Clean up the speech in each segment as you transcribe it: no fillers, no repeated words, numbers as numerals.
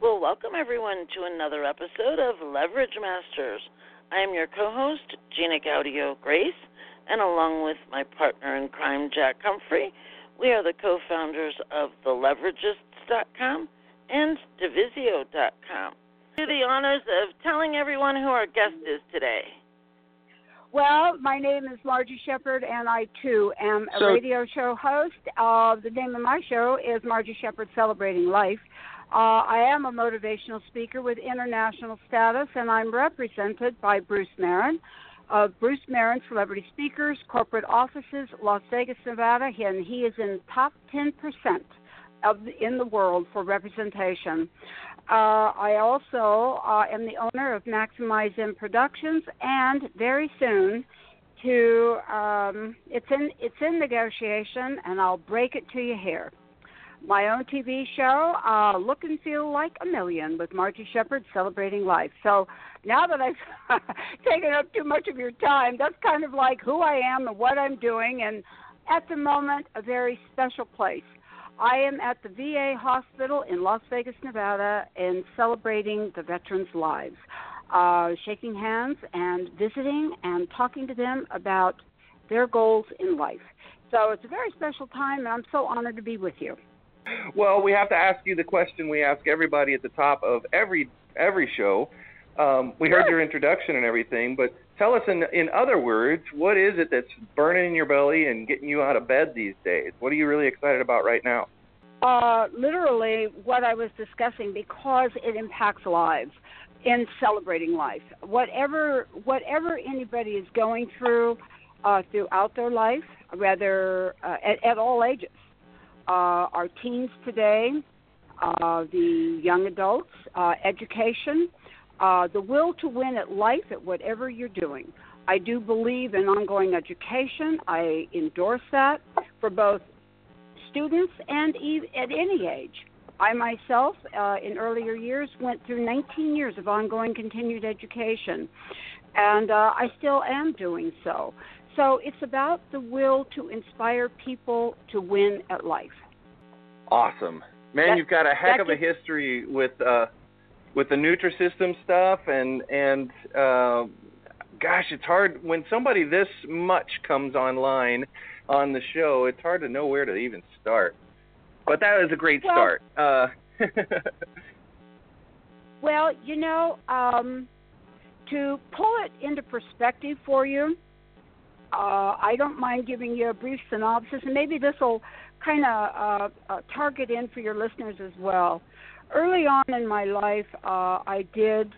Well, welcome everyone to another episode of Leverage Masters. I am your co-host, Gina Gaudio-Graves. And along with my partner in crime, Jack Humphrey, we are the co-founders of TheLeveragists.com and Divisio.com. Do the honors of telling everyone who our guest is today. Well, my name is Margie Shepard, and I, too, am a radio show host. The name of my show is Margie Shepard Celebrating Life. I am a motivational speaker with international status, and I'm represented by Bruce Marin of Bruce Marin Celebrity Speakers Corporate Offices, Las Vegas, Nevada, and he is in top 10% in the world for representation. I also am the owner of Maximize in Productions, and very soon to it's in negotiation, and I'll break it to you here. My own TV show, Look and Feel Like a Million with Margie Shepard Celebrating Life. So now that I've taken up too much of your time, that's kind of like who I am and what I'm doing, and at the moment, a very special place. I am at the VA hospital in Las Vegas, Nevada, and celebrating the veterans' lives, shaking hands and visiting and talking to them about their goals in life. So it's a very special time, and I'm so honored to be with you. Well, we have to ask you the question we ask everybody at the top of every show. We heard your introduction and everything, but tell us in other words, what is it that's burning in your belly and getting you out of bed these days? What are you really excited about right now? Literally what I was discussing, because it impacts lives in celebrating life. Whatever anybody is going through throughout their life, rather at all ages. Our teens today, the young adults, education, the will to win at life at whatever you're doing. I do believe in ongoing education. I endorse that for both students and at any age. I myself, in earlier years, went through 19 years of ongoing continued education, and I still am doing so. So it's about the will to inspire people to win at life. Awesome. Man, you've got a heck of a history with the Nutrisystem stuff, and gosh, it's hard. When somebody this much comes online on the show, it's hard to know where to even start. But that was a great start. Well, to pull it into perspective for you, I don't mind giving you a brief synopsis, and maybe this will kind of target in for your listeners as well. Early on in my life, I did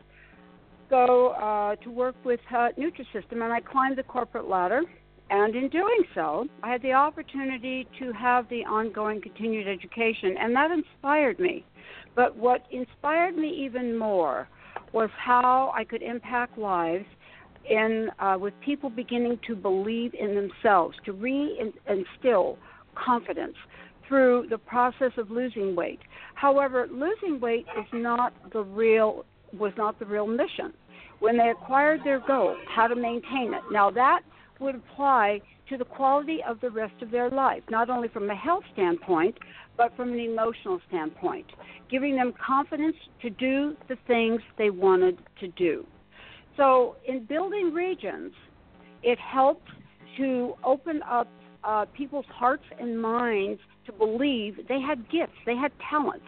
go to work with Nutrisystem, and I climbed the corporate ladder. And in doing so, I had the opportunity to have the ongoing continued education, and that inspired me. But what inspired me even more was how I could impact lives with people beginning to believe in themselves, to instill confidence through the process of losing weight. However, losing weight was not the real mission. When they acquired their goal, how to maintain it. Now that would apply to the quality of the rest of their life, not only from a health standpoint, but from an emotional standpoint, giving them confidence to do the things they wanted to do. So in building regions, it helped to open up people's hearts and minds to believe they had gifts, they had talent,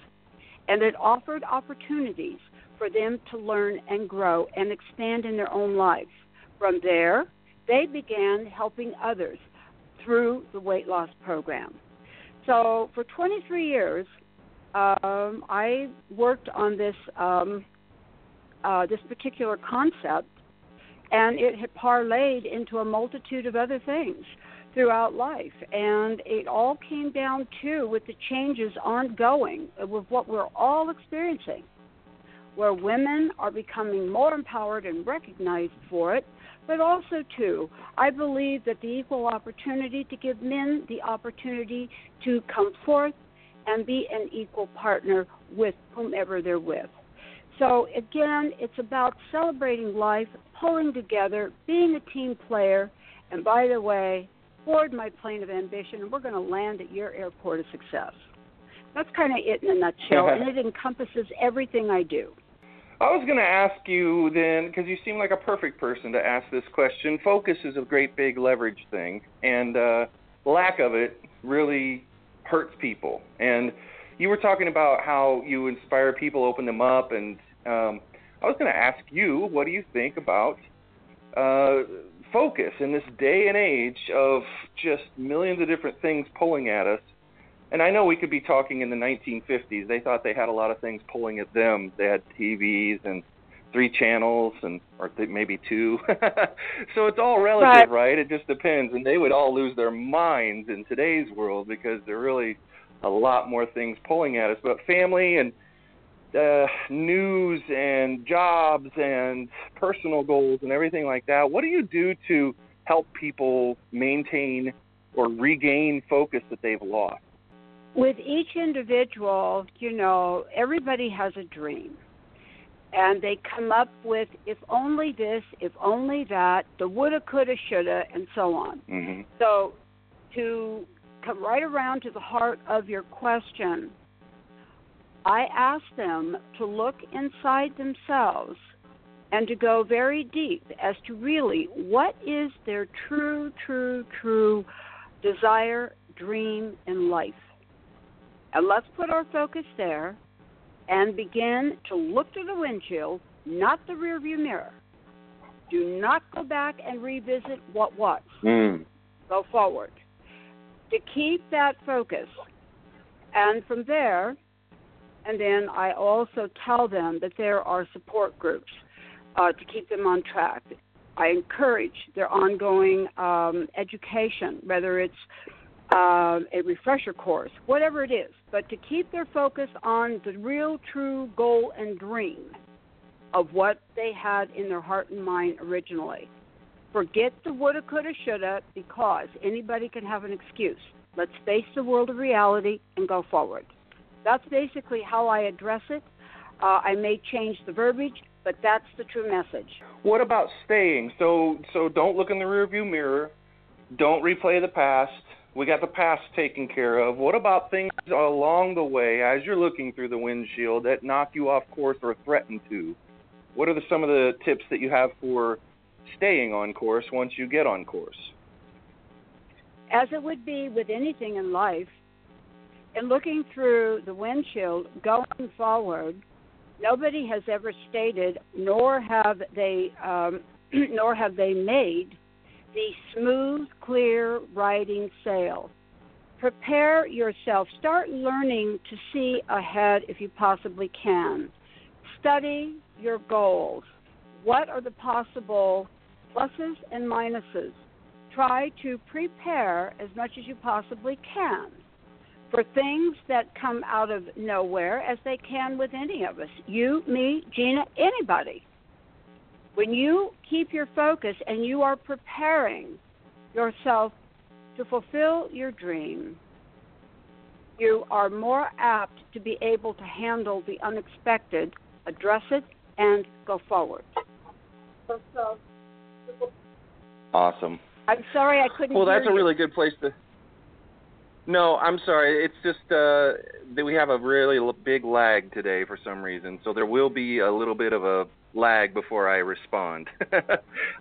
and it offered opportunities for them to learn and grow and expand in their own lives. From there, they began helping others through the weight loss program. So for 23 years, I worked on this particular concept, and it had parlayed into a multitude of other things throughout life. And it all came down to, with the changes ongoing, with what we're all experiencing, where women are becoming more empowered and recognized for it, but also, too, I believe that the equal opportunity to give men the opportunity to come forth and be an equal partner with whomever they're with. So, again, it's about celebrating life, pulling together, being a team player, and by the way, board my plane of ambition, and we're going to land at your airport of success. That's kind of it in a nutshell, and it encompasses everything I do. I was going to ask you then, because you seem like a perfect person to ask this question. Focus is a great big leverage thing, and lack of it really hurts people. And you were talking about how you inspire people, open them up, and I was going to ask you, what do you think about focus in this day and age of just millions of different things pulling at us? And I know we could be talking in the 1950s. They thought they had a lot of things pulling at them. They had TVs and 3 channels or maybe 2. So it's all relative, right? It just depends. And they would all lose their minds in today's world because there are really a lot more things pulling at us. But family and news and jobs and personal goals and everything like that, what do you do to help people maintain or regain focus that they've lost? With each individual, you know, everybody has a dream. And they come up with, if only this, if only that, the woulda, coulda, shoulda, and so on. Mm-hmm. So to come right around to the heart of your question, I ask them to look inside themselves and to go very deep as to really what is their true desire, dream, and life. And let's put our focus there and begin to look through the windshield, not the rearview mirror. Do not go back and revisit what was. Go forward. To keep that focus. And from there, and then I also tell them that there are support groups to keep them on track. I encourage their ongoing education, whether it's a refresher course, whatever it is, but to keep their focus on the real, true goal and dream of what they had in their heart and mind originally. Forget the woulda, coulda, shoulda, because anybody can have an excuse. Let's face the world of reality and go forward. That's basically how I address it. I may change the verbiage, but that's the true message. What about staying? So don't look in the rearview mirror. Don't replay the past. We got the past taken care of. What about things along the way as you're looking through the windshield that knock you off course or threaten to? What are some of the tips that you have for staying on course once you get on course? As it would be with anything in life, in looking through the windshield, going forward, nobody has ever stated, nor have they made the smooth, clear riding sail. Prepare yourself. Start learning to see ahead if you possibly can. Study your goals. What are the possible pluses and minuses? Try to prepare as much as you possibly can for things that come out of nowhere, as they can with any of us. You, me, Gina, anybody. When you keep your focus and you are preparing yourself to fulfill your dream, you are more apt to be able to handle the unexpected, address it, and go forward. Awesome. I'm sorry I couldn't hear you. Well, that's a really good place to... No, I'm sorry. It's just that we have a really big lag today for some reason, so there will be a little bit of a lag before I respond.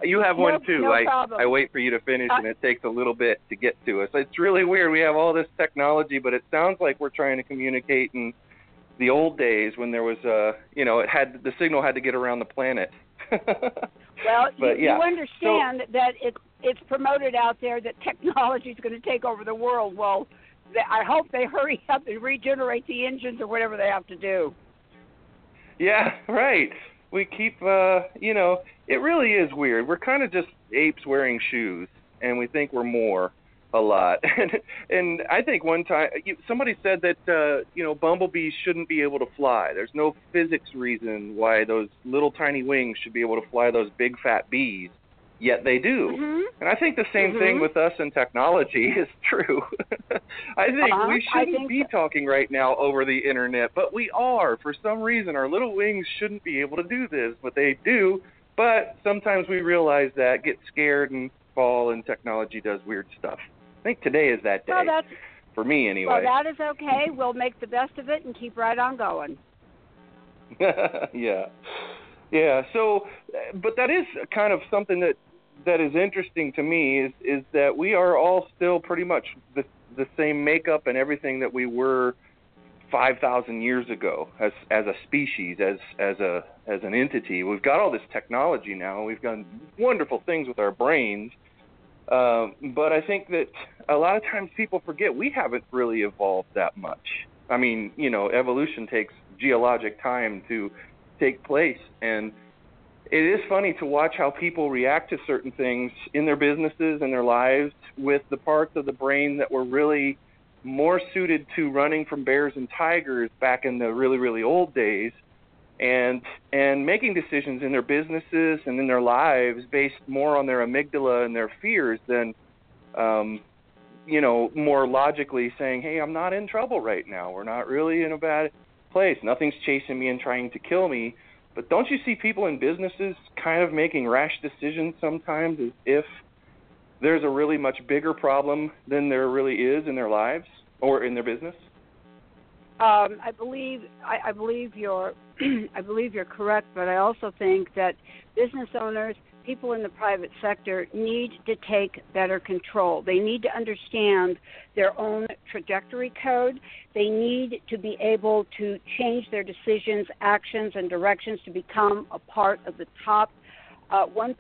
You have one too. No problem. I wait for you to finish, and it takes a little bit to get to us. It's really weird. We have all this technology, but it sounds like we're trying to communicate in the old days when there was the signal had to get around the planet. Well, but, you understand that it's promoted out there that technology is going to take over the world. Well, I hope they hurry up and regenerate the engines or whatever they have to do. Yeah, right. We keep, it really is weird. We're kind of just apes wearing shoes, and we think we're more. a lot. And I think one time somebody said that, bumblebees shouldn't be able to fly. There's no physics reason why those little tiny wings should be able to fly those big fat bees, yet they do. Mm-hmm. And I think the same thing with us and technology is true. I think we shouldn't be talking right now over the internet, but we are. For some reason, our little wings shouldn't be able to do this, but they do. But sometimes we realize that, get scared and fall, and technology does weird stuff. I think today is that day. Well, that's, for me, anyway. Well, that is okay. We'll make the best of it and keep right on going. Yeah. So, but that is kind of something that is interesting to me is that we are all still pretty much the same makeup and everything that we were 5,000 years ago as a species, as an entity. We've got all this technology now. We've done wonderful things with our brains. But I think that a lot of times people forget we haven't really evolved that much. I mean, evolution takes geologic time to take place. And it is funny to watch how people react to certain things in their businesses and their lives with the parts of the brain that were really more suited to running from bears and tigers back in the really, really old days and making decisions in their businesses and in their lives based more on their amygdala and their fears than, more logically saying, hey, I'm not in trouble right now. We're not really in a bad place. Nothing's chasing me and trying to kill me. But don't you see people in businesses kind of making rash decisions sometimes as if there's a really much bigger problem than there really is in their lives or in their business? I believe you're correct, but I also think that business owners, people in the private sector, need to take better control. They need to understand their own trajectory code. They need to be able to change their decisions, actions, and directions to become a part of the top 1%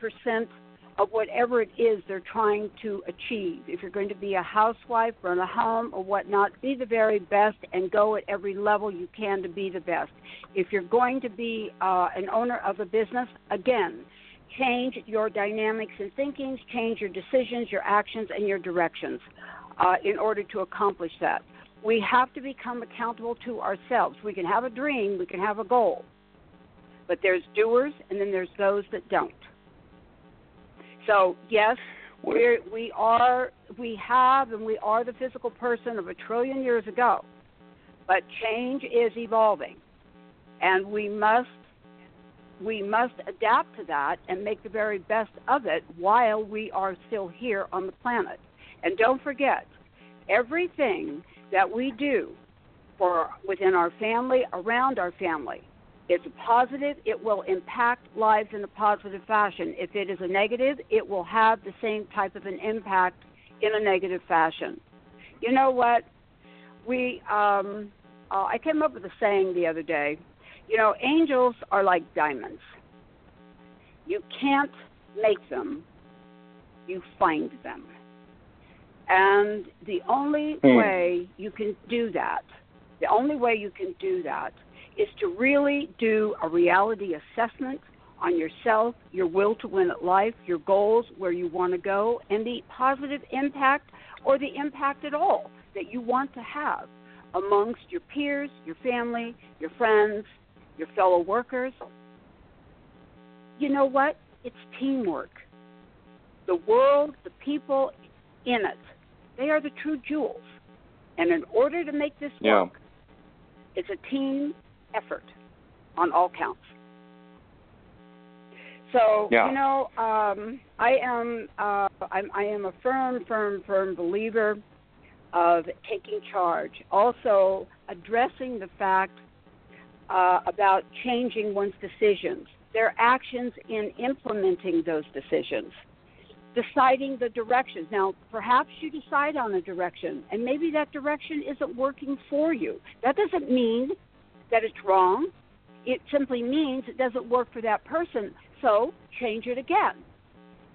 of whatever it is they're trying to achieve. If you're going to be a housewife, run a home or whatnot, be the very best and go at every level you can to be the best. If you're going to be an owner of a business, again, change your dynamics and thinkings, change your decisions, your actions, and your directions in order to accomplish that. We have to become accountable to ourselves. We can have a dream, we can have a goal, but there's doers and then there's those that don't. So, yes, we are the physical person of 1 trillion years ago, but change is evolving, and we must adapt to that and make the very best of it while we are still here on the planet. And don't forget, everything that we do within our family, around our family, it's a positive, it will impact lives in a positive fashion. If it is a negative, it will have the same type of an impact in a negative fashion. You know what? I came up with a saying the other day. Angels are like diamonds. You can't make them. You find them. And the only way you can do that, is to really do a reality assessment on yourself, your will to win at life, your goals, where you want to go, and the positive impact or the impact at all that you want to have amongst your peers, your family, your friends, your fellow workers. You know what? It's teamwork. The world, the people in it, they are the true jewels. And in order to make this work, it's a team effort on all counts. So, I am a firm believer of taking charge. Also, addressing the fact about changing one's decisions, their actions in implementing those decisions, deciding the directions. Now, perhaps you decide on a direction, and maybe that direction isn't working for you. That doesn't mean that it's wrong. It simply means it doesn't work for that person, so change it again.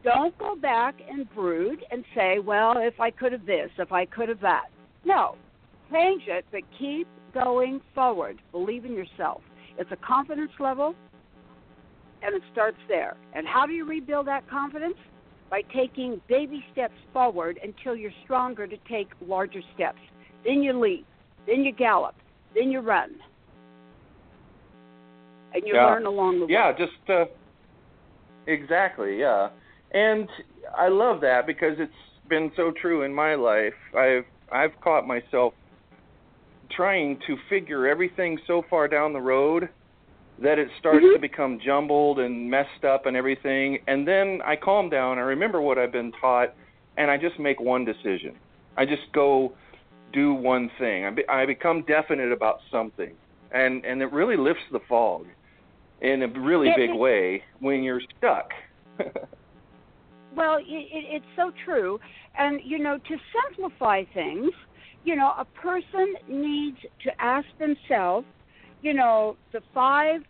Don't go back and brood and say, well, if I could have this, if I could have that. No, change it, but keep going forward. Believe in yourself. It's a confidence level, and it starts there. And how do you rebuild that confidence? by taking baby steps forward until you're stronger to take larger steps. Then you leap, then you gallop, then you run, and you learn along the way. Exactly, yeah. And I love that because it's been so true in my life. I've caught myself trying to figure everything so far down the road that it starts to become jumbled and messed up and everything. And then I calm down, I remember what I've been taught, and I just make one decision. I just go do one thing. I become definite about something. And it really lifts the fog in a really big way when you're stuck. Well, it's so true. And, you know, to simplify things, you know, a person needs to ask themselves, you know, the five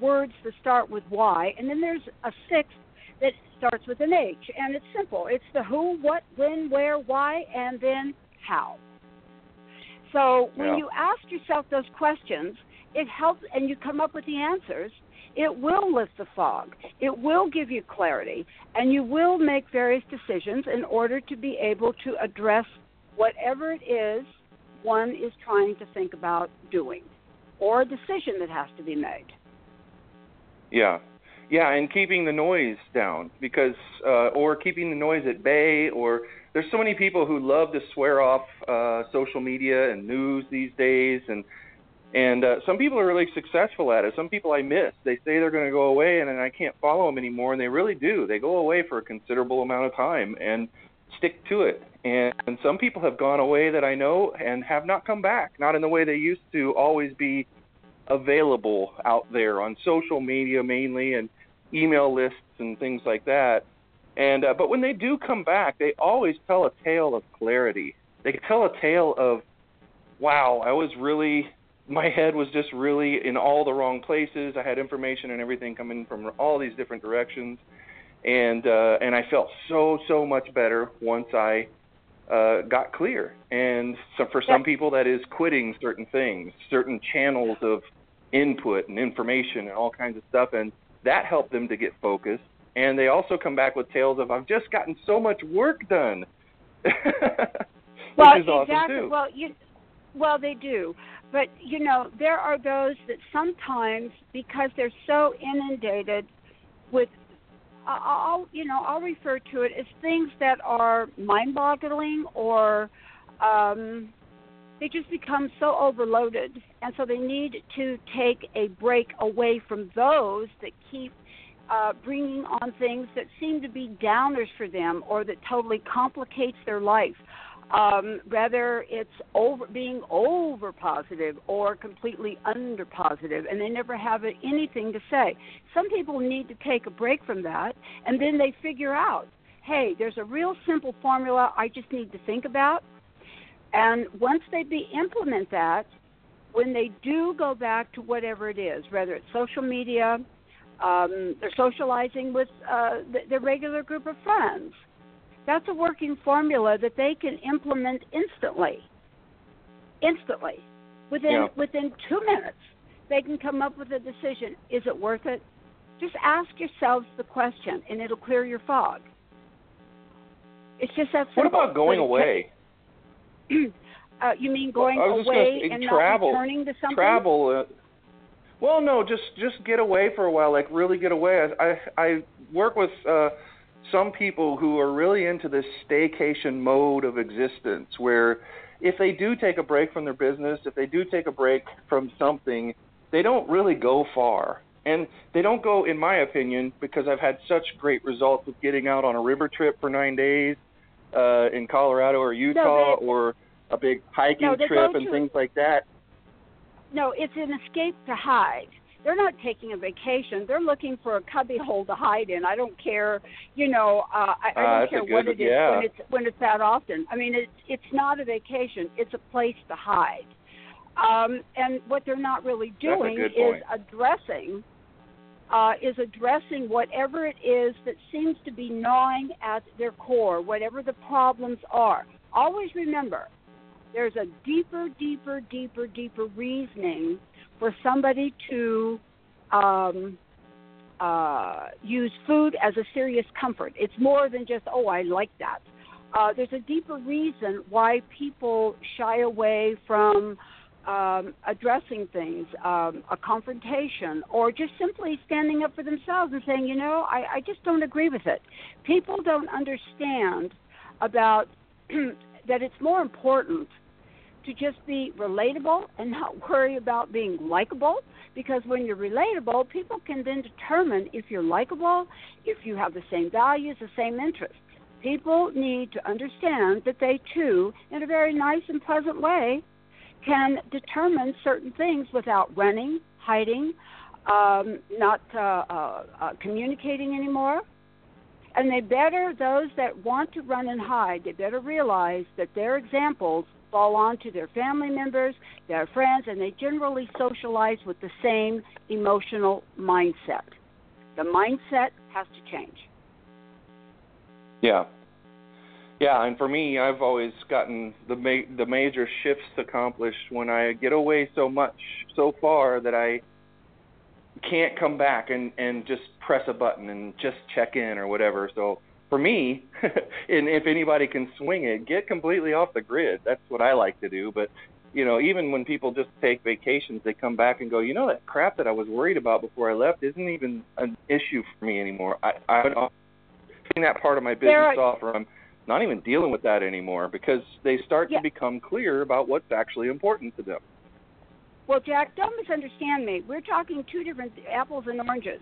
words that start with Y, and then there's a sixth that starts with an H. And it's simple. It's the who, what, when, where, why, and then how. So when you ask yourself those questions, it helps, and you come up with the answers, it will lift the fog. It will give you clarity, and you will make various decisions in order to be able to address whatever it is one is trying to think about doing or a decision that has to be made. Yeah. Yeah, and keeping the noise down because or keeping the noise at bay, or there's so many people who love to swear off social media and news these days, and some people are really successful at it. Some people I miss. They say they're going to go away, and then I can't follow them anymore, and they really do. They go away for a considerable amount of time and stick to it. And some people have gone away that I know and have not come back, not in the way they used to always be available out there on social media mainly and email lists and things like that. And but when they do come back, they always tell a tale of clarity. They tell a tale of, wow, my head was just really in all the wrong places. I had information and everything coming from all these different directions, and I felt so much better once I got clear. And so for some people, that is quitting certain things, certain channels of input and information and all kinds of stuff, and that helped them to get focused. And they also come back with tales of, I've just gotten so much work done, which is awesome too. Well, they do. But, you know, there are those that sometimes, because they're so inundated with, I'll refer to it as things that are mind-boggling, or they just become so overloaded. And so they need to take a break away from those that keep bringing on things that seem to be downers for them or that totally complicates their life. Rather, it's being over positive or completely under positive, and they never have anything to say. Some people need to take a break from that, and then they figure out, hey, there's a real simple formula I just need to think about. And once they implement that, when they do go back to whatever it is, whether it's social media, they're socializing with their regular group of friends, that's a working formula that they can implement instantly. Within 2 minutes, they can come up with a decision. Is it worth it? Just ask yourselves the question, and it'll clear your fog. It's just that simple. What about going away? You mean going away and travel, not returning to something? Travel. Well, no, just get away for a while, like really get away. I work with some people who are really into this staycation mode of existence, where if they do take a break from their business, if they do take a break from something, they don't really go far. And they don't go, in my opinion, because I've had such great results with getting out on a river trip for 9 days in Colorado or Utah, or a big hiking trip and things like that. No, it's an escape to hide. They're not taking a vacation. They're looking for a cubbyhole to hide in. I don't care, you know. I don't care what it is when it's that often. I mean, it's not a vacation. It's a place to hide. And what they're not really doing is addressing whatever it is that seems to be gnawing at their core, whatever the problems are. Always remember, there's a deeper reasoning for somebody to use food as a serious comfort. It's more than just, oh, I like that. There's a deeper reason why people shy away from addressing things, a confrontation, or just simply standing up for themselves and saying, you know, I just don't agree with it. People don't understand about that it's more important to just be relatable and not worry about being likable, because when you're relatable, people can then determine if you're likable, if you have the same values, the same interests. People need to understand that they, too, in a very nice and pleasant way, can determine certain things without running, hiding, not communicating anymore. And they better, those that want to run and hide, they better realize that their examples fall onto their family members, their friends, and they generally socialize with the same emotional mindset. The mindset has to change. Yeah. Yeah, and for me, I've always gotten the major shifts accomplished when I get away so much, so far that I can't come back and just press a button and just check in or whatever. So for me, and if anybody can swing it, get completely off the grid. That's what I like to do. But, you know, even when people just take vacations, they come back and go, you know, that crap that I was worried about before I left isn't even an issue for me anymore. I'm taking that part of my business off, or I'm not even dealing with that anymore, because they start to become clear about what's actually important to them. Well, Jack, don't misunderstand me. We're talking two different apples and oranges.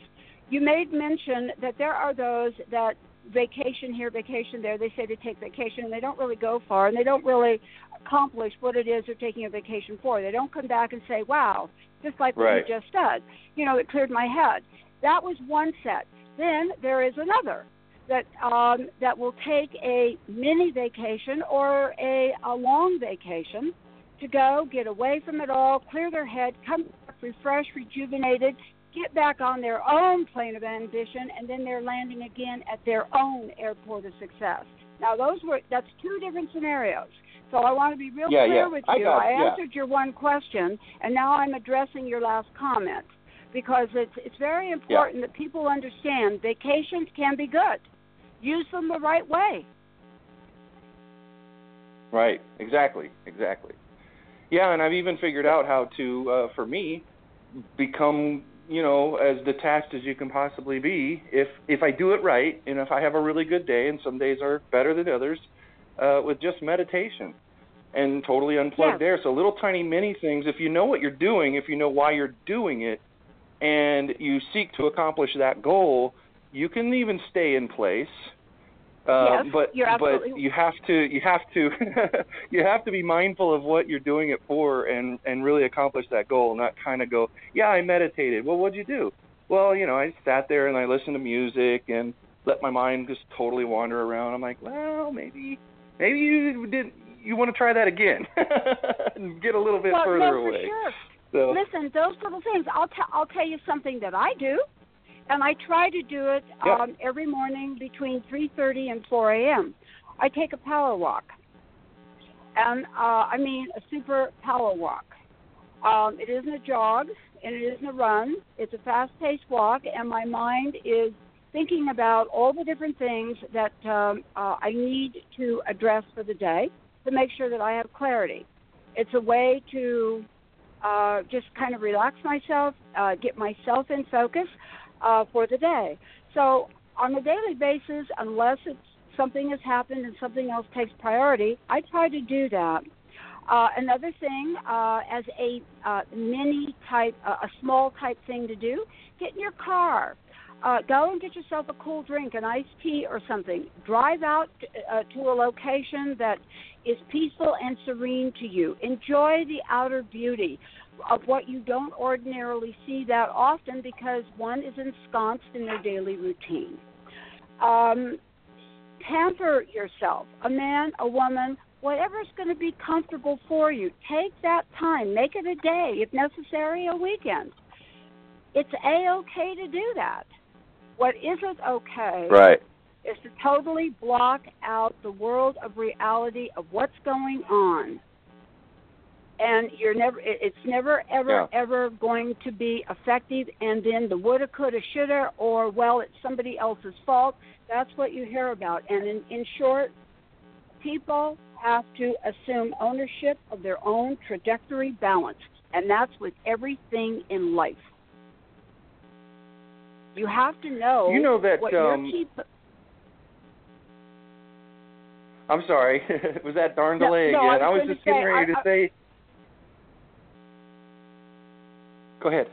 You made mention that there are those that vacation here, vacation there. They say they take vacation, and they don't really go far, and they don't really accomplish what it is they're taking a vacation for. They don't come back and say, wow, just like what you just said. You know, it cleared my head. That was one set. Then there is another that will take a mini vacation or a long vacation to go, get away from it all, clear their head, come back refreshed, rejuvenated, get back on their own plane of ambition, and then they're landing again at their own airport of success. Now, that's two different scenarios. So I want to be real clear with you. I answered your one question, and now I'm addressing your last comment, because it's very important that people understand vacations can be good. Use them the right way. Right. Exactly. Yeah, and I've even figured out how to, for me, become, you know, as detached as you can possibly be. If I do it right, and if I have a really good day, and some days are better than others, with just meditation and totally unplugged there. So little tiny mini things, if you know what you're doing, if you know why you're doing it, and you seek to accomplish that goal, you can even stay in place. But you have to you have to be mindful of what you're doing it for, and really accomplish that goal, not kind of go, I meditated. Well, what'd you do? Well, you know, I sat there and I listened to music and let my mind just totally wander around. I'm like, well, maybe you didn't. You want to try that again and get a little bit further away. Sure. So. Listen, those little things. I'll tell you something that I do. And I try to do it every morning between 3:30 and 4 a.m. I take a power walk, and a super power walk. It isn't a jog, and it isn't a run. It's a fast-paced walk, and my mind is thinking about all the different things that I need to address for the day to make sure that I have clarity. It's a way to just kind of relax myself, get myself in focus for the day. So on a daily basis, unless something has happened and something else takes priority, I try to do that. Another thing, as a mini type, a small type thing to do, get in your car. Go and get yourself a cool drink, an iced tea or something. Drive out to a location that is peaceful and serene to you. Enjoy the outer beauty of what you don't ordinarily see that often, because one is ensconced in their daily routine. Pamper yourself, a man, a woman, whatever's going to be comfortable for you. Take that time. Make it a day, if necessary, a weekend. It's A-okay to do that. What isn't okay is to totally block out the world of reality of what's going on and you're never, it's never, ever, ever going to be effective. And then the woulda, coulda, shoulda, or, well, it's somebody else's fault. That's what you hear about. And in short, people have to assume ownership of their own trajectory balance, and that's with everything in life. You have to know, you know that, what your key... I'm sorry. Was that darn delay again? No, I was just getting ready to say... Go ahead.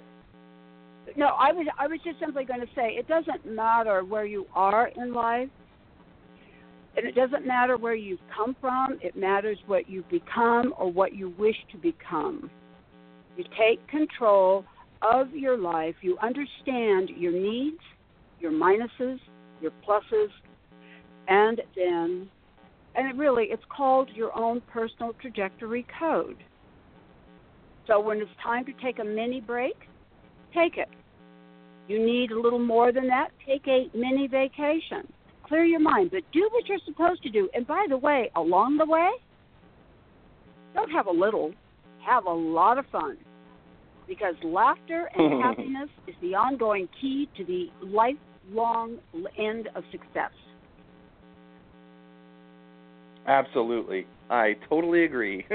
No, I was just simply going to say it doesn't matter where you are in life. And it doesn't matter where you come from. It matters what you become or what you wish to become. You take control of your life. You understand your needs, your minuses, your pluses, and then, and it really, it's called your own personal trajectory code. So when it's time to take a mini break, take it. You need a little more than that, take a mini vacation. Clear your mind, but do what you're supposed to do. And by the way, along the way, don't have a little, have a lot of fun. Because laughter and happiness is the ongoing key to the lifelong end of success. Absolutely. I totally agree.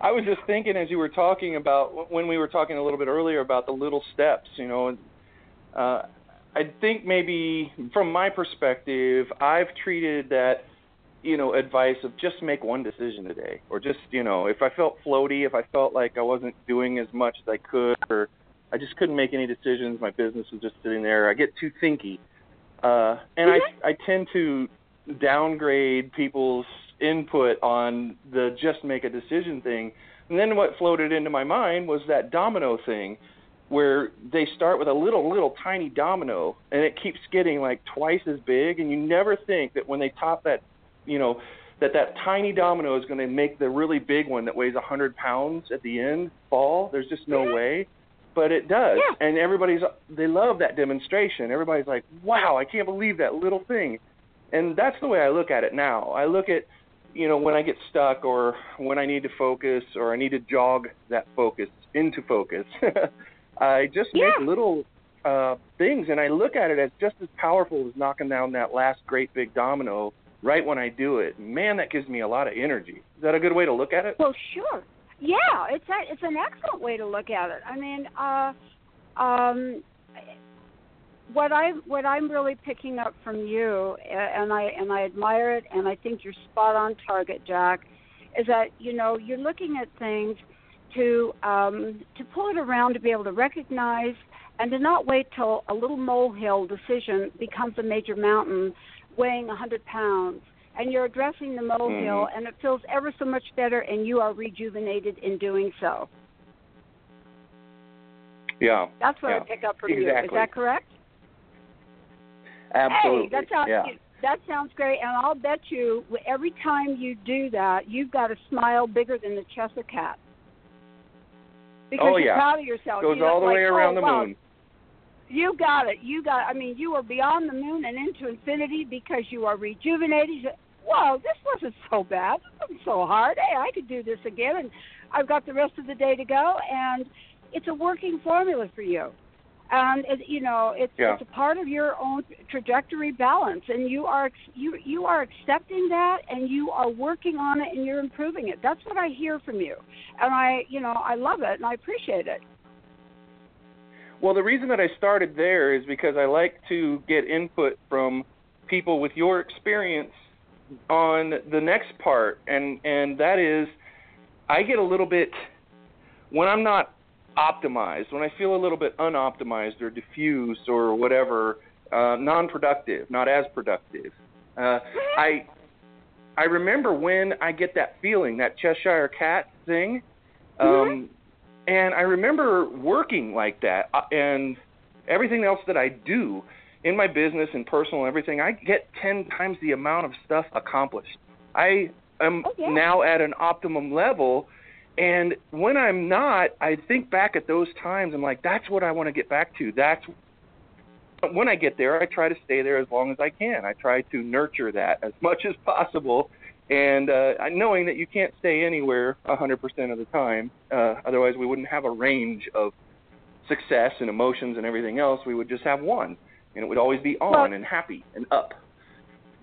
I was just thinking as you were talking about, when we were talking a little bit earlier about the little steps, you know, I think maybe from my perspective, I've treated that, you know, advice of just make one decision today, or just, you know, if I felt floaty, if I felt like I wasn't doing as much as I could, or I just couldn't make any decisions, my business was just sitting there, I get too thinky. And I tend to downgrade people's input on the just make a decision thing. And then what floated into my mind was that domino thing, where they start with a little tiny domino, and it keeps getting like twice as big, and you never think that when they top that, you know, that tiny domino is going to make the really big one that weighs 100 pounds at the end fall. There's just no way, but it does. Yeah. And they love that demonstration. Everybody's like, wow, I can't believe that little thing. And that's the way I look at it now. I look at, you know, when I get stuck or when I need to focus or I need to jog that focus into focus, I just make little things, and I look at it as just as powerful as knocking down that last great big domino right when I do it. Man, that gives me a lot of energy. Is that a good way to look at it? Well, sure. Yeah, it's an excellent way to look at it. I mean, what I'm really picking up from you, and I admire it, and I think you're spot on target, Jack, is that, you know, you're looking at things to pull it around, to be able to recognize, and to not wait till a little molehill decision becomes a major mountain weighing 100 pounds, and you're addressing the molehill, and it feels ever so much better, and you are rejuvenated in doing so. Yeah. That's what I pick up from you. Is that correct? Absolutely. Hey, that sounds great, and I'll bet you every time you do that, you've got a smile bigger than the Cheshire Cat. Because you're proud of yourself. Goes all the way around the moon. You got it. I mean, you are beyond the moon and into infinity because you are rejuvenated. Whoa, this wasn't so bad. This wasn't so hard. Hey, I could do this again, and I've got the rest of the day to go. And it's a working formula for you. And you know, it's a part of your own trajectory balance, and you are accepting that, and you are working on it, and you're improving it. That's what I hear from you, and I love it, and I appreciate it. Well, the reason that I started there is because I like to get input from people with your experience on the next part, and that is, I get a little bit when I'm not optimized, when I feel a little bit unoptimized or diffused or whatever, non-productive, not as productive. I remember when I get that feeling, that Cheshire Cat thing, and I remember working like that, and everything else that I do in my business and personal and everything, I get 10 times the amount of stuff accomplished. I am now at an optimum level. And when I'm not, I think back at those times. I'm like, that's what I want to get back to. That's when I get there, I try to stay there as long as I can. I try to nurture that as much as possible And knowing that you can't stay anywhere 100% of the time, otherwise we wouldn't have a range of success and emotions and everything else. We would just have one, and it would always be on and happy and up.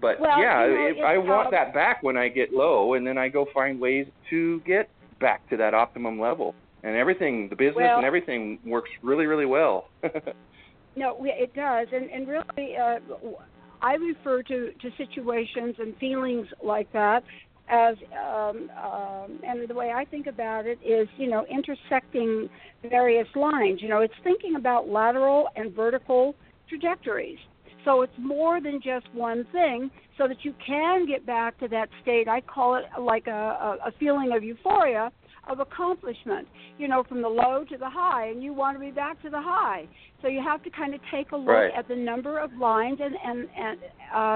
But, I want that back when I get low, and then I go find ways to get back to that optimum level. And everything, the business and everything works really, really well. No, it does. And really, I refer to situations and feelings like that as, and the way I think about it is, you know, intersecting various lines. You know, it's thinking about lateral and vertical trajectories. So it's more than just one thing, so that you can get back to that state. I call it like a feeling of euphoria, of accomplishment, you know, from the low to the high, and you want to be back to the high. So you have to kind of take a look at the number of lines and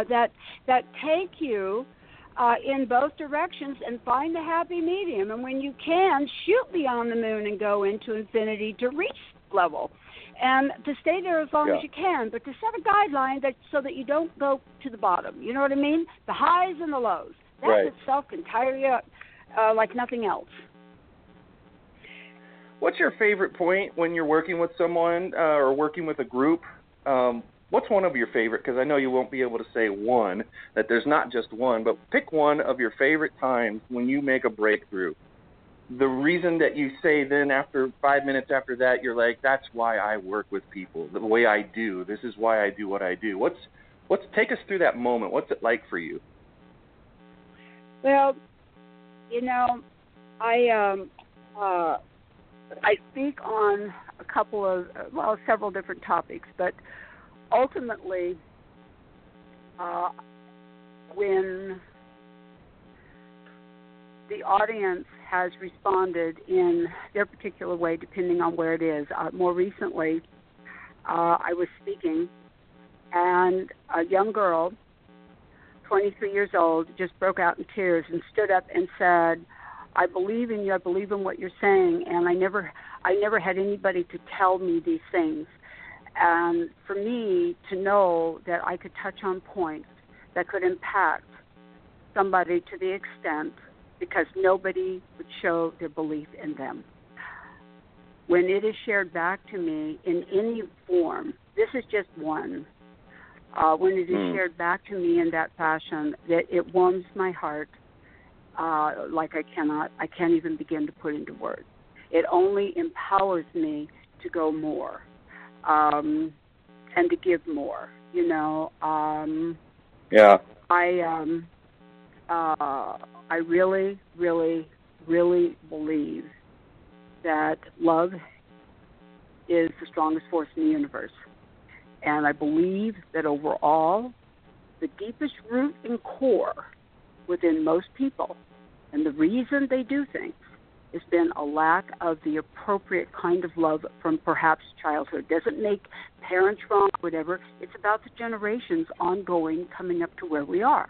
that take you in both directions, and find the happy medium. And when you can, shoot beyond the moon and go into infinity to reach level, and to stay there as long as you can, but to set a guideline that so that you don't go to the bottom. You know what I mean? The highs and the lows. That itself can tire you up like nothing else. What's your favorite point when you're working with someone or working with a group? What's one of your favorite? Because I know you won't be able to say one, that there's not just one, but pick one of your favorite times when you make a breakthrough. The reason that you say then after 5 minutes after that, you're like, that's why I work with people, the way I do. This is why I do what I do. What's take us through that moment. What's it like for you? Well, you know, I speak on several different topics, but ultimately, when the audience has responded in their particular way, depending on where it is. More recently, I was speaking, and a young girl, 23 years old, just broke out in tears and stood up and said, I believe in you, I believe in what you're saying, and I never had anybody to tell me these things. And for me to know that I could touch on points that could impact somebody to the extent, because nobody would show their belief in them. When it is shared back to me in any form, this is just one, when it is shared back to me in that fashion, that it warms my heart like I can't even begin to put into words. It only empowers me to go more and to give more, you know. I really, really, really believe that love is the strongest force in the universe. And I believe that overall, the deepest root and core within most people, and the reason they do things, has been a lack of the appropriate kind of love from perhaps childhood. Doesn't make parents wrong, whatever. It's about the generations ongoing coming up to where we are.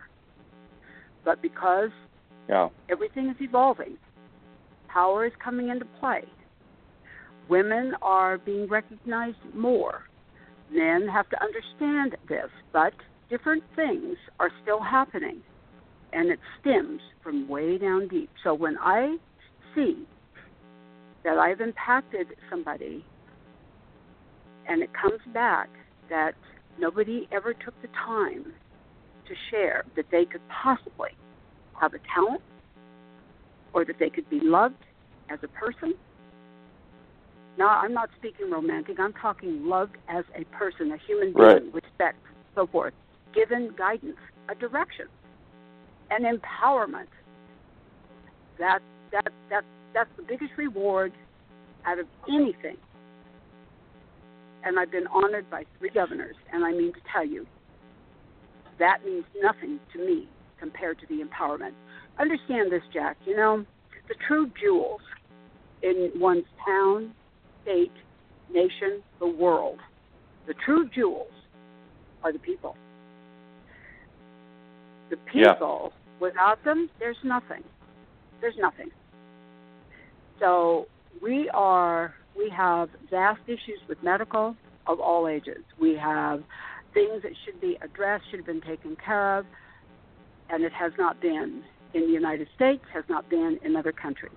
But because everything is evolving, power is coming into play, women are being recognized more. Men have to understand this, but different things are still happening, and it stems from way down deep. So when I see that I've impacted somebody, and it comes back that nobody ever took the time to share that they could possibly have a talent, or that they could be loved as a person. Now, I'm not speaking romantic. I'm talking loved as a person, a human being, respect, so forth, given guidance, a direction, an empowerment. That's the biggest reward out of anything. And I've been honored by 3 governors, and I mean to tell you, that means nothing to me compared to the empowerment. Understand this, Jack. You know, the true jewels in one's town, state, nation, the world, the true jewels are the people. The people, without them, there's nothing. There's nothing. So we have vast issues with medical of all ages. We have things that should be addressed, should have been taken care of, and it has not been. in the United States, has not been in other countries.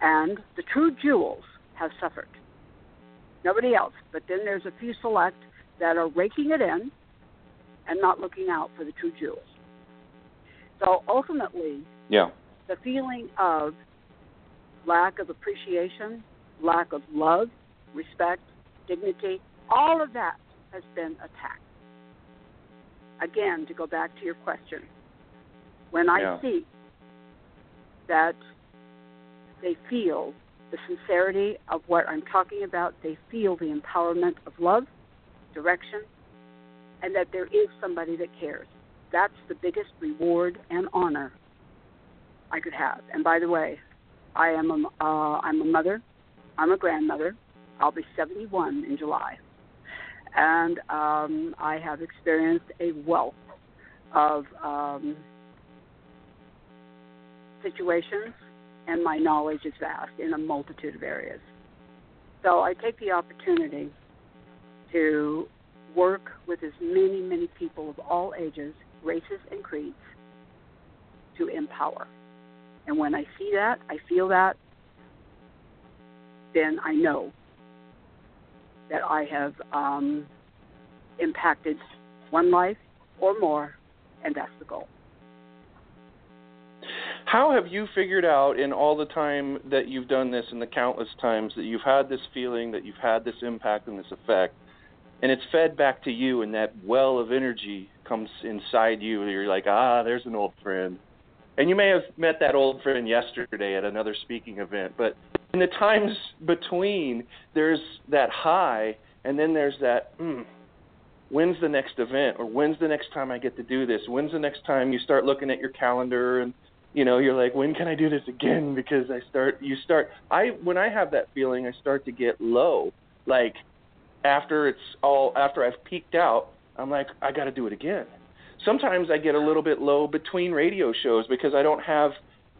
And the true jewels have suffered. Nobody else. But then there's a few select that are raking it in and not looking out for the true jewels. So ultimately, the feeling of lack of appreciation, lack of love, respect, dignity, all of that has been attacked. Again, to go back to your question, when I see that they feel the sincerity of what I'm talking about, they feel the empowerment of love, direction, and that there is somebody that cares. That's the biggest reward and honor I could have. And by the way, I'm a mother. I'm a grandmother. I'll be 71 in July. And I have experienced a wealth of situations, and my knowledge is vast in a multitude of areas. So I take the opportunity to work with as many, many people of all ages, races, and creeds to empower. And when I see that, I feel that, then I know that I have impacted one life or more, and that's the goal. How have you figured out in all the time that you've done this and the countless times that you've had this feeling, that you've had this impact and this effect, and it's fed back to you, and that well of energy comes inside you, and you're like, ah, there's an old friend. And you may have met that old friend yesterday at another speaking event, but in the times between, there's that high, and then there's that, when's the next event, or when's the next time I get to do this? When's the next time you start looking at your calendar, and, you know, you're like, when can I do this again? Because when I have that feeling, I start to get low. Like, after I've peaked out, I'm like, I got to do it again. Sometimes I get a little bit low between radio shows because I don't have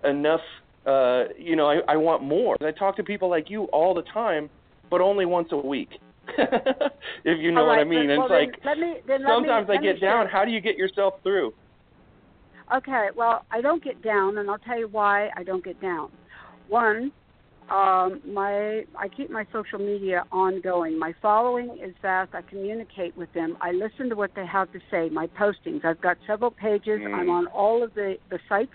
enough. I want more. I talk to people like you all the time, but only once a week, if you know what I mean. Sometimes I get down. How do you get yourself through? Okay, well, I don't get down, and I'll tell you why I don't get down. One, I keep my social media ongoing. My following is vast. I communicate with them. I listen to what they have to say, my postings. I've got several pages. I'm on all of the sites.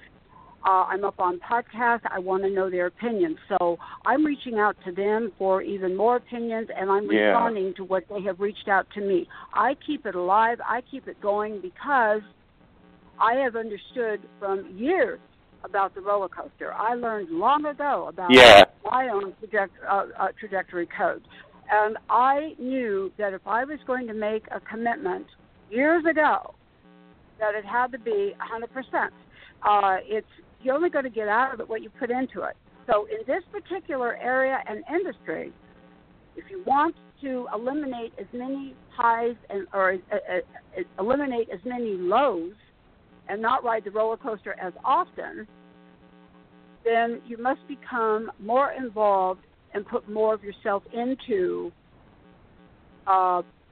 I'm up on podcasts. I want to know their opinions. So I'm reaching out to them for even more opinions, and I'm responding to what they have reached out to me. I keep it alive. I keep it going because I have understood from years about the roller coaster. I learned long ago about my own trajectory code. And I knew that if I was going to make a commitment years ago, that it had to be 100%. You're only going to get out of it what you put into it. So in this particular area and industry, if you want to eliminate as many highs or eliminate as many lows and not ride the roller coaster as often, then you must become more involved and put more of yourself into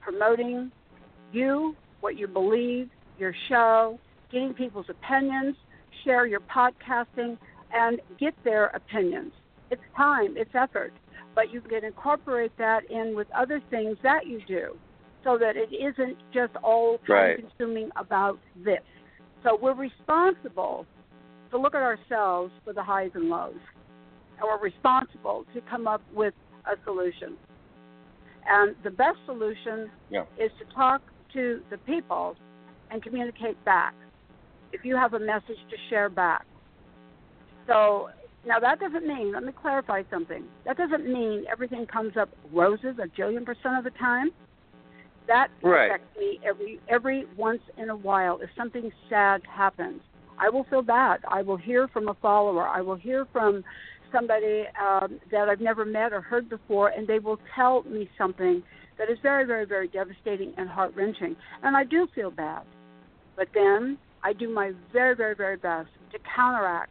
promoting you, what you believe, your show, getting people's opinions, share your podcasting, and get their opinions. It's time, it's effort, but you can incorporate that in with other things that you do so that it isn't just all time-consuming about this. So we're responsible to look at ourselves for the highs and lows, and we're responsible to come up with a solution. And the best solution is to talk to the people and communicate back. If you have a message to share back. So now that doesn't mean, let me clarify something. That doesn't mean everything comes up roses a jillion percent of the time. That affects me every once in a while. If something sad happens, I will feel bad. I will hear from a follower. I will hear from somebody that I've never met or heard before, and they will tell me something that is very, very, very devastating and heart-wrenching. And I do feel bad. But then I do my very, very, very best to counteract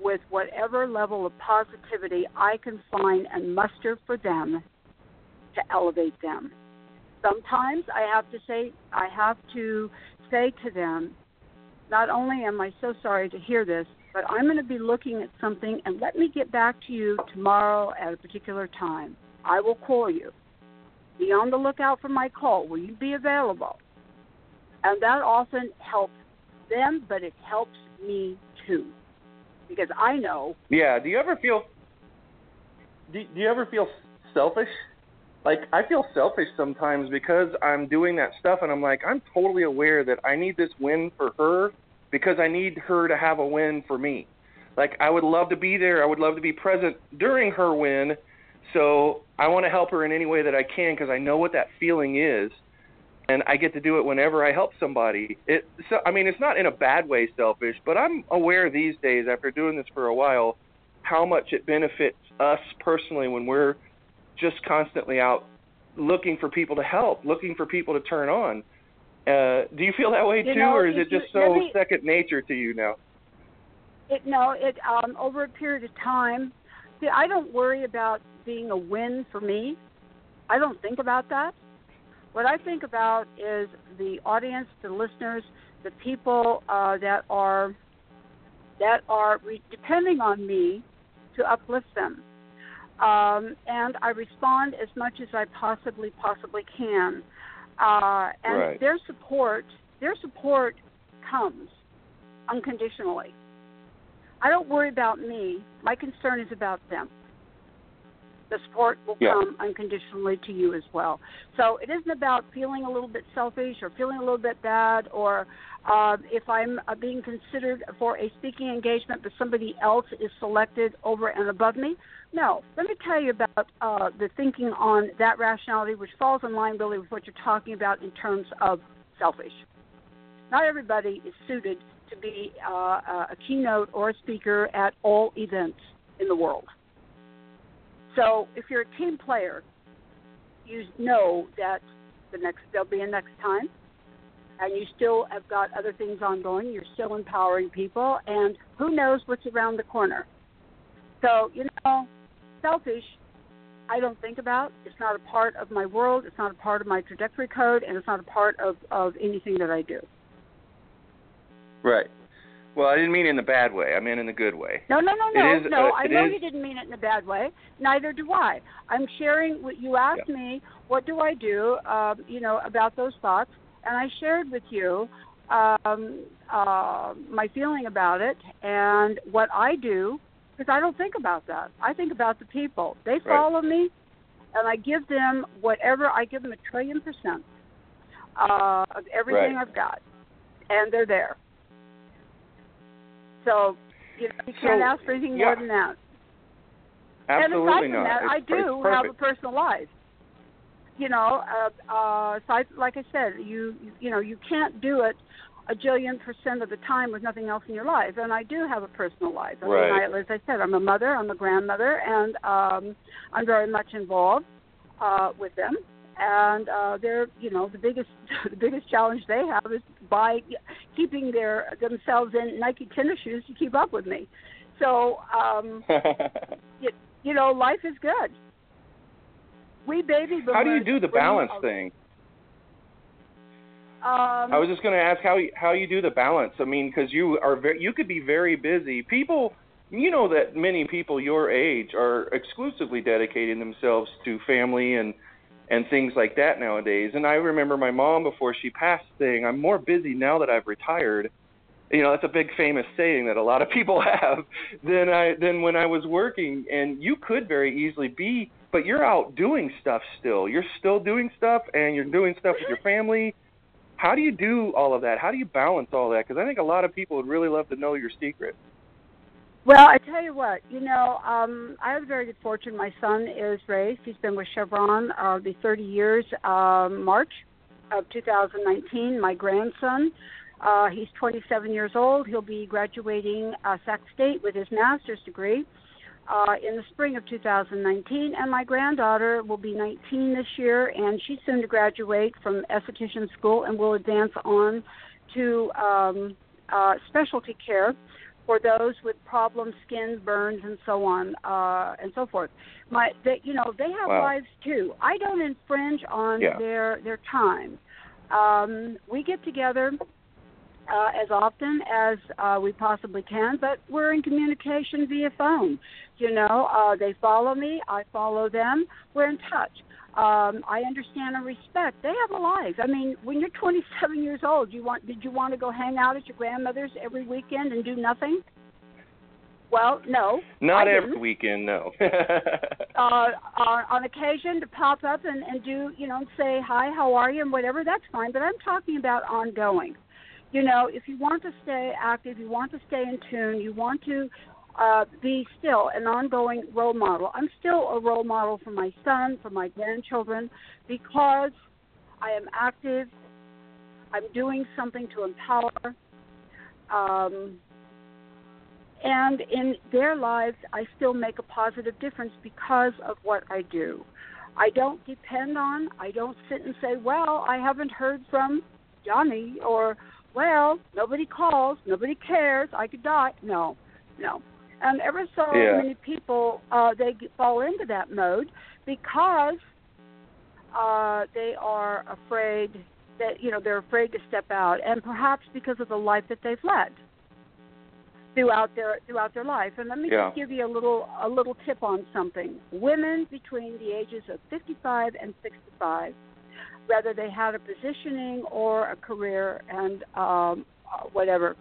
with whatever level of positivity I can find and muster for them to elevate them. Sometimes I have to say to them, not only am I so sorry to hear this, but I'm going to be looking at something, and let me get back to you tomorrow at a particular time. I will call you. Be on the lookout for my call. Will you be available? And that often helps them, but it helps me too, because I know. Yeah. Do you ever feel selfish? Like, I feel selfish sometimes because I'm doing that stuff, and I'm like, I'm totally aware that I need this win for her because I need her to have a win for me. Like, I would love to be there. I would love to be present during her win. So I want to help her in any way that I can because I know what that feeling is, and I get to do it whenever I help somebody. It's not in a bad way selfish, but I'm aware these days, after doing this for a while, how much it benefits us personally when we're just constantly out looking for people to help, looking for people to turn on. Do you feel that way too, or is it just second nature to you now? Over a period of time, see, I don't worry about being a win for me. I don't think about that. What I think about is the audience, the listeners, the people that are depending on me to uplift them. And I respond as much as I possibly can. And right. their support comes unconditionally. I don't worry about me. My concern is about them. The support will come unconditionally to you as well. So it isn't about feeling a little bit selfish or feeling a little bit bad, or if I'm being considered for a speaking engagement but somebody else is selected over and above me. No, let me tell you about the thinking on that rationality, which falls in line really with what you're talking about in terms of selfish. Not everybody is suited to be a keynote or a speaker at all events in the world. So if you're a team player, you know that there'll be a next time, and you still have got other things ongoing. You're still empowering people, and who knows what's around the corner. So, selfish, I don't think about. It's not a part of my world. It's not a part of my trajectory code, and it's not a part of anything that I do. Right. Well, I didn't mean it in the bad way. I meant in the good way. No. I know you didn't mean it in a bad way. Neither do I. I'm sharing what you asked me. What do I do? About those thoughts, and I shared with you my feeling about it and what I do, because I don't think about that. I think about the people. They follow me, and I give them whatever. I give them 1,000,000,000% of everything I've got, and they're there. So, you can't ask for anything more than that. Absolutely not. And aside from that, I do have a personal life. Aside, like I said, you can't do it 1,000,000,000% of the time with nothing else in your life. And I do have a personal life. As I said, I'm a mother, I'm a grandmother, and I'm very much involved with them. And they're, the biggest challenge they have is by keeping themselves in Nike tennis shoes to keep up with me. So, life is good. We baby boomers. How do you do the balance thing? I was just going to ask how you do the balance. I mean, because you could be very busy. People, that many people your age are exclusively dedicating themselves to family and things like that nowadays. And I remember my mom, before she passed, saying, I'm more busy now that I've retired. That's a big famous saying that a lot of people have than when I was working. And you could very easily be, but you're out doing stuff still. You're still doing stuff, and you're doing stuff with your family. How do you do all of that? How do you balance all that? Because I think a lot of people would really love to know your secret. Well, I tell you what, I have very good fortune. My son is raised. He's been with Chevron the 30 years, March of 2019. My grandson, he's 27 years old. He'll be graduating Sac State with his master's degree in the spring of 2019. And my granddaughter will be 19 this year, and she's soon to graduate from esthetician school and will advance on to specialty care for those with problems, skin, burns, and so on, and so forth. They have lives too. I don't infringe on their time. We get together as often as we possibly can, but we're in communication via phone. You know, they follow me, I follow them, we're in touch. I understand and respect. They have a life. I mean, when you're 27 years old, did you want to go hang out at your grandmother's every weekend and do nothing? Well, no. Not every weekend, no. On occasion to pop up and do, you know, say hi, how are you, and whatever, that's fine. But I'm talking about ongoing. You know, if you want to stay active, you want to stay in tune, you want to be still an ongoing role model. I'm still a role model for my son, for my grandchildren, because I am active. I'm doing something to empower. And in their lives, I still make a positive difference because of what I do. I don't depend on, I don't sit and say, well, I haven't heard from Johnny, or, well, nobody calls, nobody cares, I could die. No, no. And ever so many people, they fall into that mode because they are afraid that, you know, they're afraid to step out, and perhaps because of the life that they've led throughout their life. And let me just give you a little tip on something. Women between the ages of 55 and 65, whether they had a positioning or a career and whatever,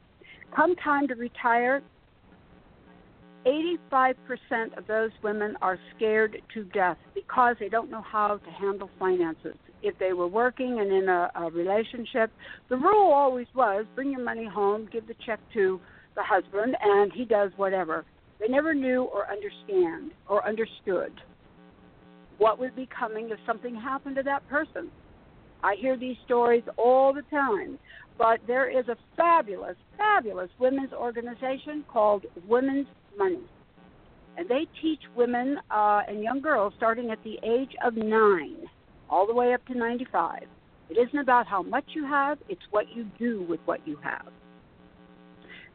come time to retire, 85% of those women are scared to death because they don't know how to handle finances. If they were working and in a relationship, the rule always was bring your money home, give the check to the husband, and he does whatever. They never knew or understood what would be coming if something happened to that person. I hear these stories all the time, but there is a fabulous, fabulous women's organization called Women's Money, and they teach women and young girls starting at the age of 9 all the way up to 95. It isn't about how much you have, it's what you do with what you have.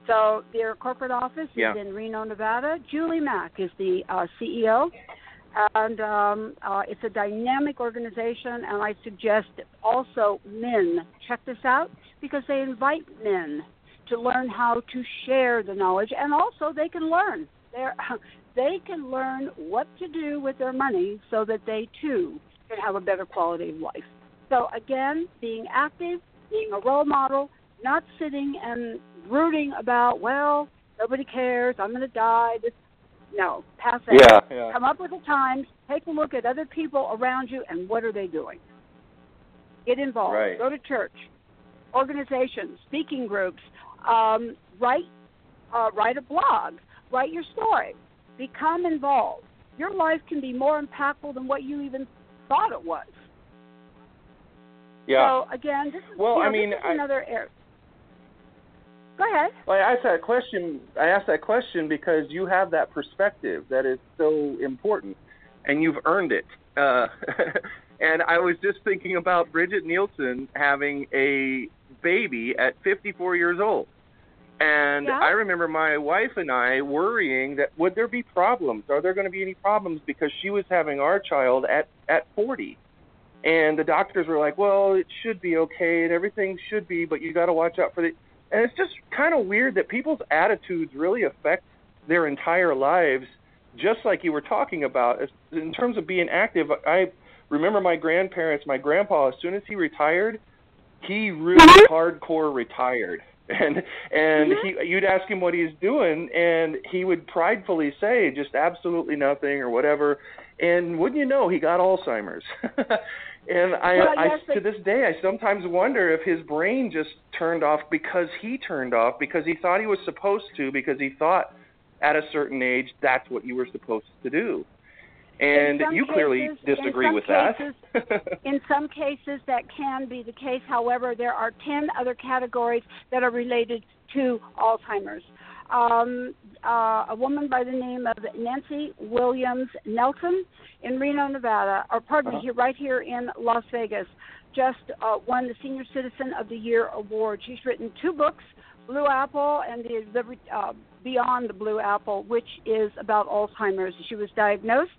So their corporate office is in Reno, Nevada. Julie Mack is the CEO, and it's a dynamic organization, and I suggest also men check this out because they invite men to learn how to share the knowledge, and also they can learn. They can learn what to do with their money so that they, too, can have a better quality of life. So, again, being active, being a role model, not sitting and brooding about, well, nobody cares, I'm going to die. No, pass that. Yeah, yeah. Come up with the times, take a look at other people around you and what are they doing. Get involved. Right. Go to church, organizations, speaking groups, write a blog, write your story, become involved. Your life can be more impactful than what you even thought it was. Yeah. So, again, this is, well, you know, I mean, this is another area. Go ahead. Well, I asked that question because you have that perspective that is so important, and you've earned it. And I was just thinking about Bridget Nielsen having a baby at 54 years old. And I remember my wife and I worrying that would there be problems? Are there going to be any problems? Because she was having our child at 40. And the doctors were like, well, it should be okay and everything should be, but you got to watch out for the... And it's just kind of weird that people's attitudes really affect their entire lives, just like you were talking about. In terms of being active, I remember my grandparents, my grandpa, as soon as he retired, he really hardcore retired. And you'd ask him what he's doing, and he would pridefully say just absolutely nothing or whatever. And wouldn't you know, he got Alzheimer's. And I to this day, I sometimes wonder if his brain just turned off because he thought he was supposed to, because he thought at a certain age that's what you were supposed to do. And you clearly disagree with that. In some cases, that can be the case. However, there are 10 other categories that are related to Alzheimer's. A woman by the name of Nancy Williams Nelson in Reno, Nevada, right here in Las Vegas, just won the Senior Citizen of the Year Award. She's written 2 books, Blue Apple and Beyond the Blue Apple, which is about Alzheimer's. She was diagnosed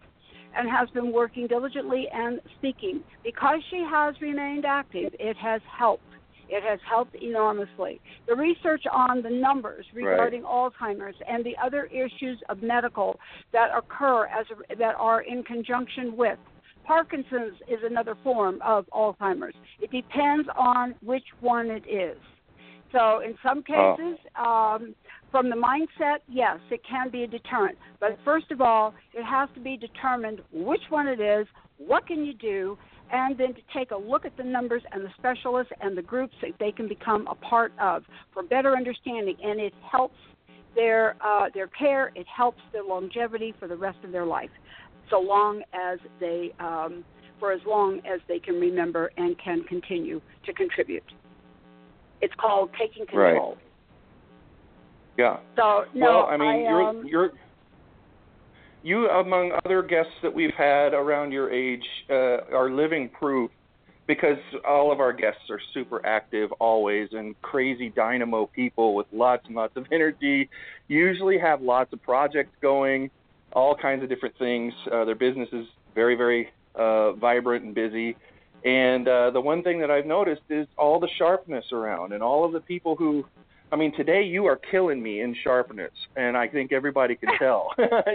and has been working diligently and speaking. Because she has remained active, it has helped. It has helped enormously. The research on the numbers regarding Alzheimer's and the other issues of medical that occur that are in conjunction with Parkinson's is another form of Alzheimer's. It depends on which one it is. So in some cases, from the mindset, yes, it can be a deterrent. But first of all, it has to be determined which one it is, what can you do, and then to take a look at the numbers and the specialists and the groups that they can become a part of for better understanding. And it helps their care. It helps their longevity for the rest of their life, so long as they, for as long as they can remember and can continue to contribute. It's called taking control. Right. Yeah. So no, well, I mean, you, among other guests that we've had around your age, are living proof, because all of our guests are super active always and crazy dynamo people with lots and lots of energy, usually have lots of projects going, all kinds of different things. Their business is very, very vibrant and busy. And the one thing that I've noticed is all the sharpness around and all of the people who, I mean, today you are killing me in sharpness, and I think everybody can tell.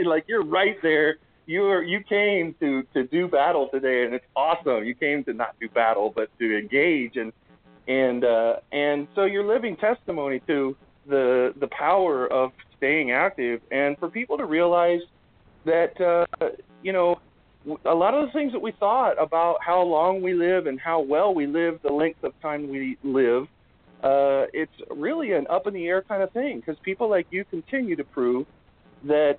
Like, you're right there. You came to do battle today, and it's awesome. You came to not do battle, but to engage, and so you're living testimony to the power of staying active, and for people to realize that you know, a lot of the things that we thought about how long we live and how well we live, the length of time we live. It's really an up-in-the-air kind of thing, because people like you continue to prove that,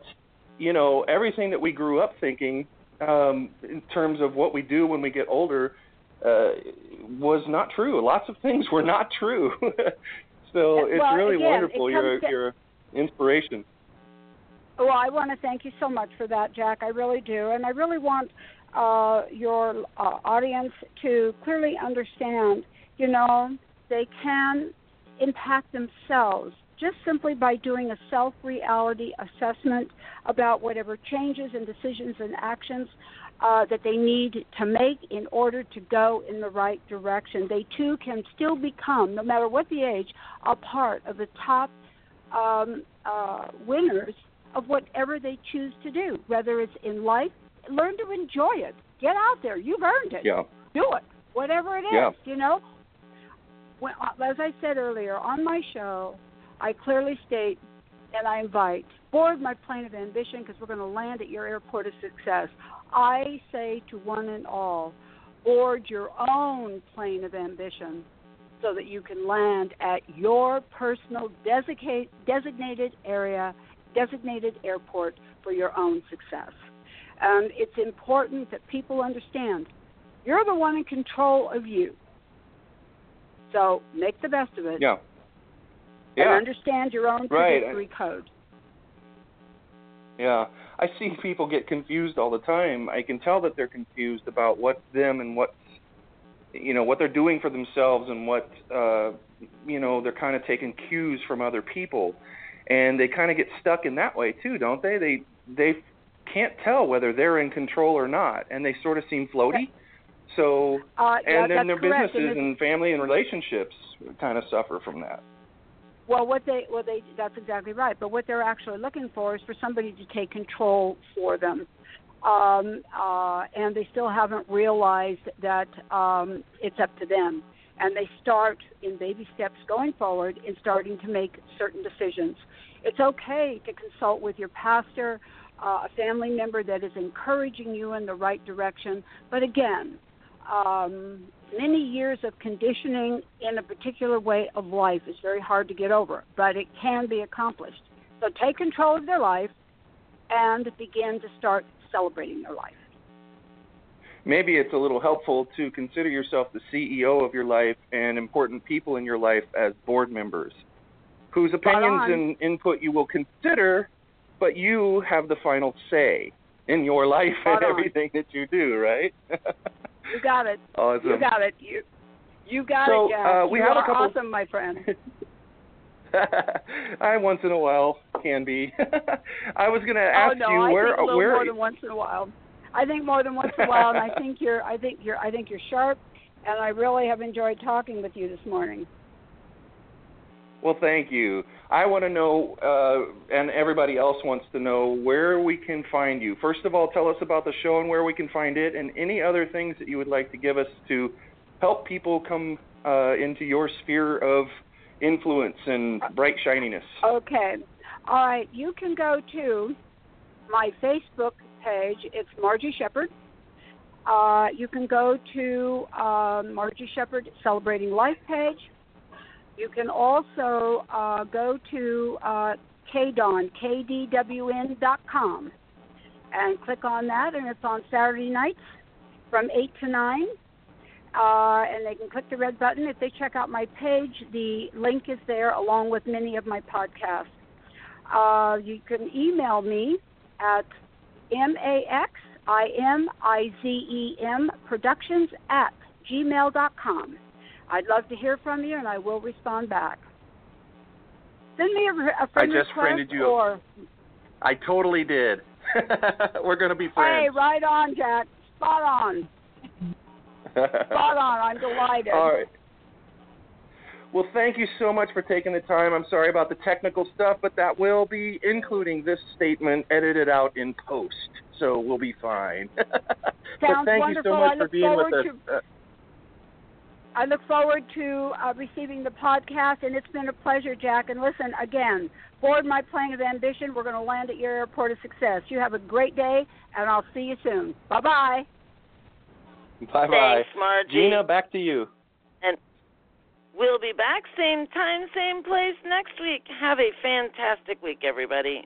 you know, everything that we grew up thinking in terms of what we do when we get older was not true. Lots of things were not true. So it's really wonderful. You're an inspiration. Well, I want to thank you so much for that, Jack. I really do. And I really want your audience to clearly understand, you know, they can impact themselves just simply by doing a self-reality assessment about whatever changes and decisions and actions that they need to make in order to go in the right direction. They, too, can still become, no matter what the age, a part of the top winners of whatever they choose to do, whether it's in life. Learn to enjoy it. Get out there. You've earned it. Yeah. Do it. Whatever it is, you know. Well, as I said earlier, on my show, I clearly state and I invite, board my plane of ambition, because we're going to land at your airport of success. I say to one and all, board your own plane of ambition so that you can land at your personal designated airport for your own success. And it's important that people understand you're the one in control of you. So make the best of it. Yeah. Yeah. And understand your own trajectory code. Yeah. I see people get confused all the time. I can tell that they're confused about what's them and what's, you know, what they're doing for themselves and what, you know, they're kind of taking cues from other people. And they kind of get stuck in that way too, don't they? They can't tell whether they're in control or not, and they sort of seem floaty. Okay. So, and then their businesses and family and relationships kind of suffer from that. Well, that's exactly right. But what they're actually looking for is for somebody to take control for them. And they still haven't realized that it's up to them. And they start in baby steps going forward and starting to make certain decisions. It's okay to consult with your pastor, a family member that is encouraging you in the right direction. But again, many years of conditioning in a particular way of life is very hard to get over, but it can be accomplished. So take control of their life and begin to start celebrating their life. Maybe it's a little helpful to consider yourself the CEO of your life and important people in your life as board members, whose opinions and input you will consider, but you have the final say in your life and everything that you do, right? You got it. Awesome. You got it. You got it, Jack. We have a couple. Awesome, my friend. I once in a while can be. I was going to ask you where more than once in a while. I think more than once in a while, and I think you're sharp. and I really have enjoyed talking with you this morning. Well, thank you. I want to know, and everybody else wants to know, where we can find you. First of all, tell us about the show and where we can find it, and any other things that you would like to give us to help people come into your sphere of influence and bright shininess. Okay. All right. You can go to my Facebook page. It's Margie Shepard. You can go to Margie Shepard Celebrating Life page. You can also go to KDWN.com and click on that, and it's on Saturday nights from 8 to 9. And they can click the red button. If they check out my page, the link is there along with many of my podcasts. You can email me at maximizemproductions@gmail.com. I'd love to hear from you, and I will respond back. Send me a friend request. I just friended you. I totally did. We're going to be friends. Hey, right on, Jack. Spot on. Spot on. I'm delighted. All right. Well, thank you so much for taking the time. I'm sorry about the technical stuff, but that will be including this statement edited out in post, so we'll be fine. Sounds thank wonderful. You so much for being with us. I look forward to receiving the podcast, and it's been a pleasure, Jack. And listen, again, board my plane of ambition. We're going to land at your airport of success. You have a great day, and I'll see you soon. Bye-bye. Bye-bye. Thanks, Margie. Gina, back to you. And we'll be back same time, same place next week. Have a fantastic week, everybody.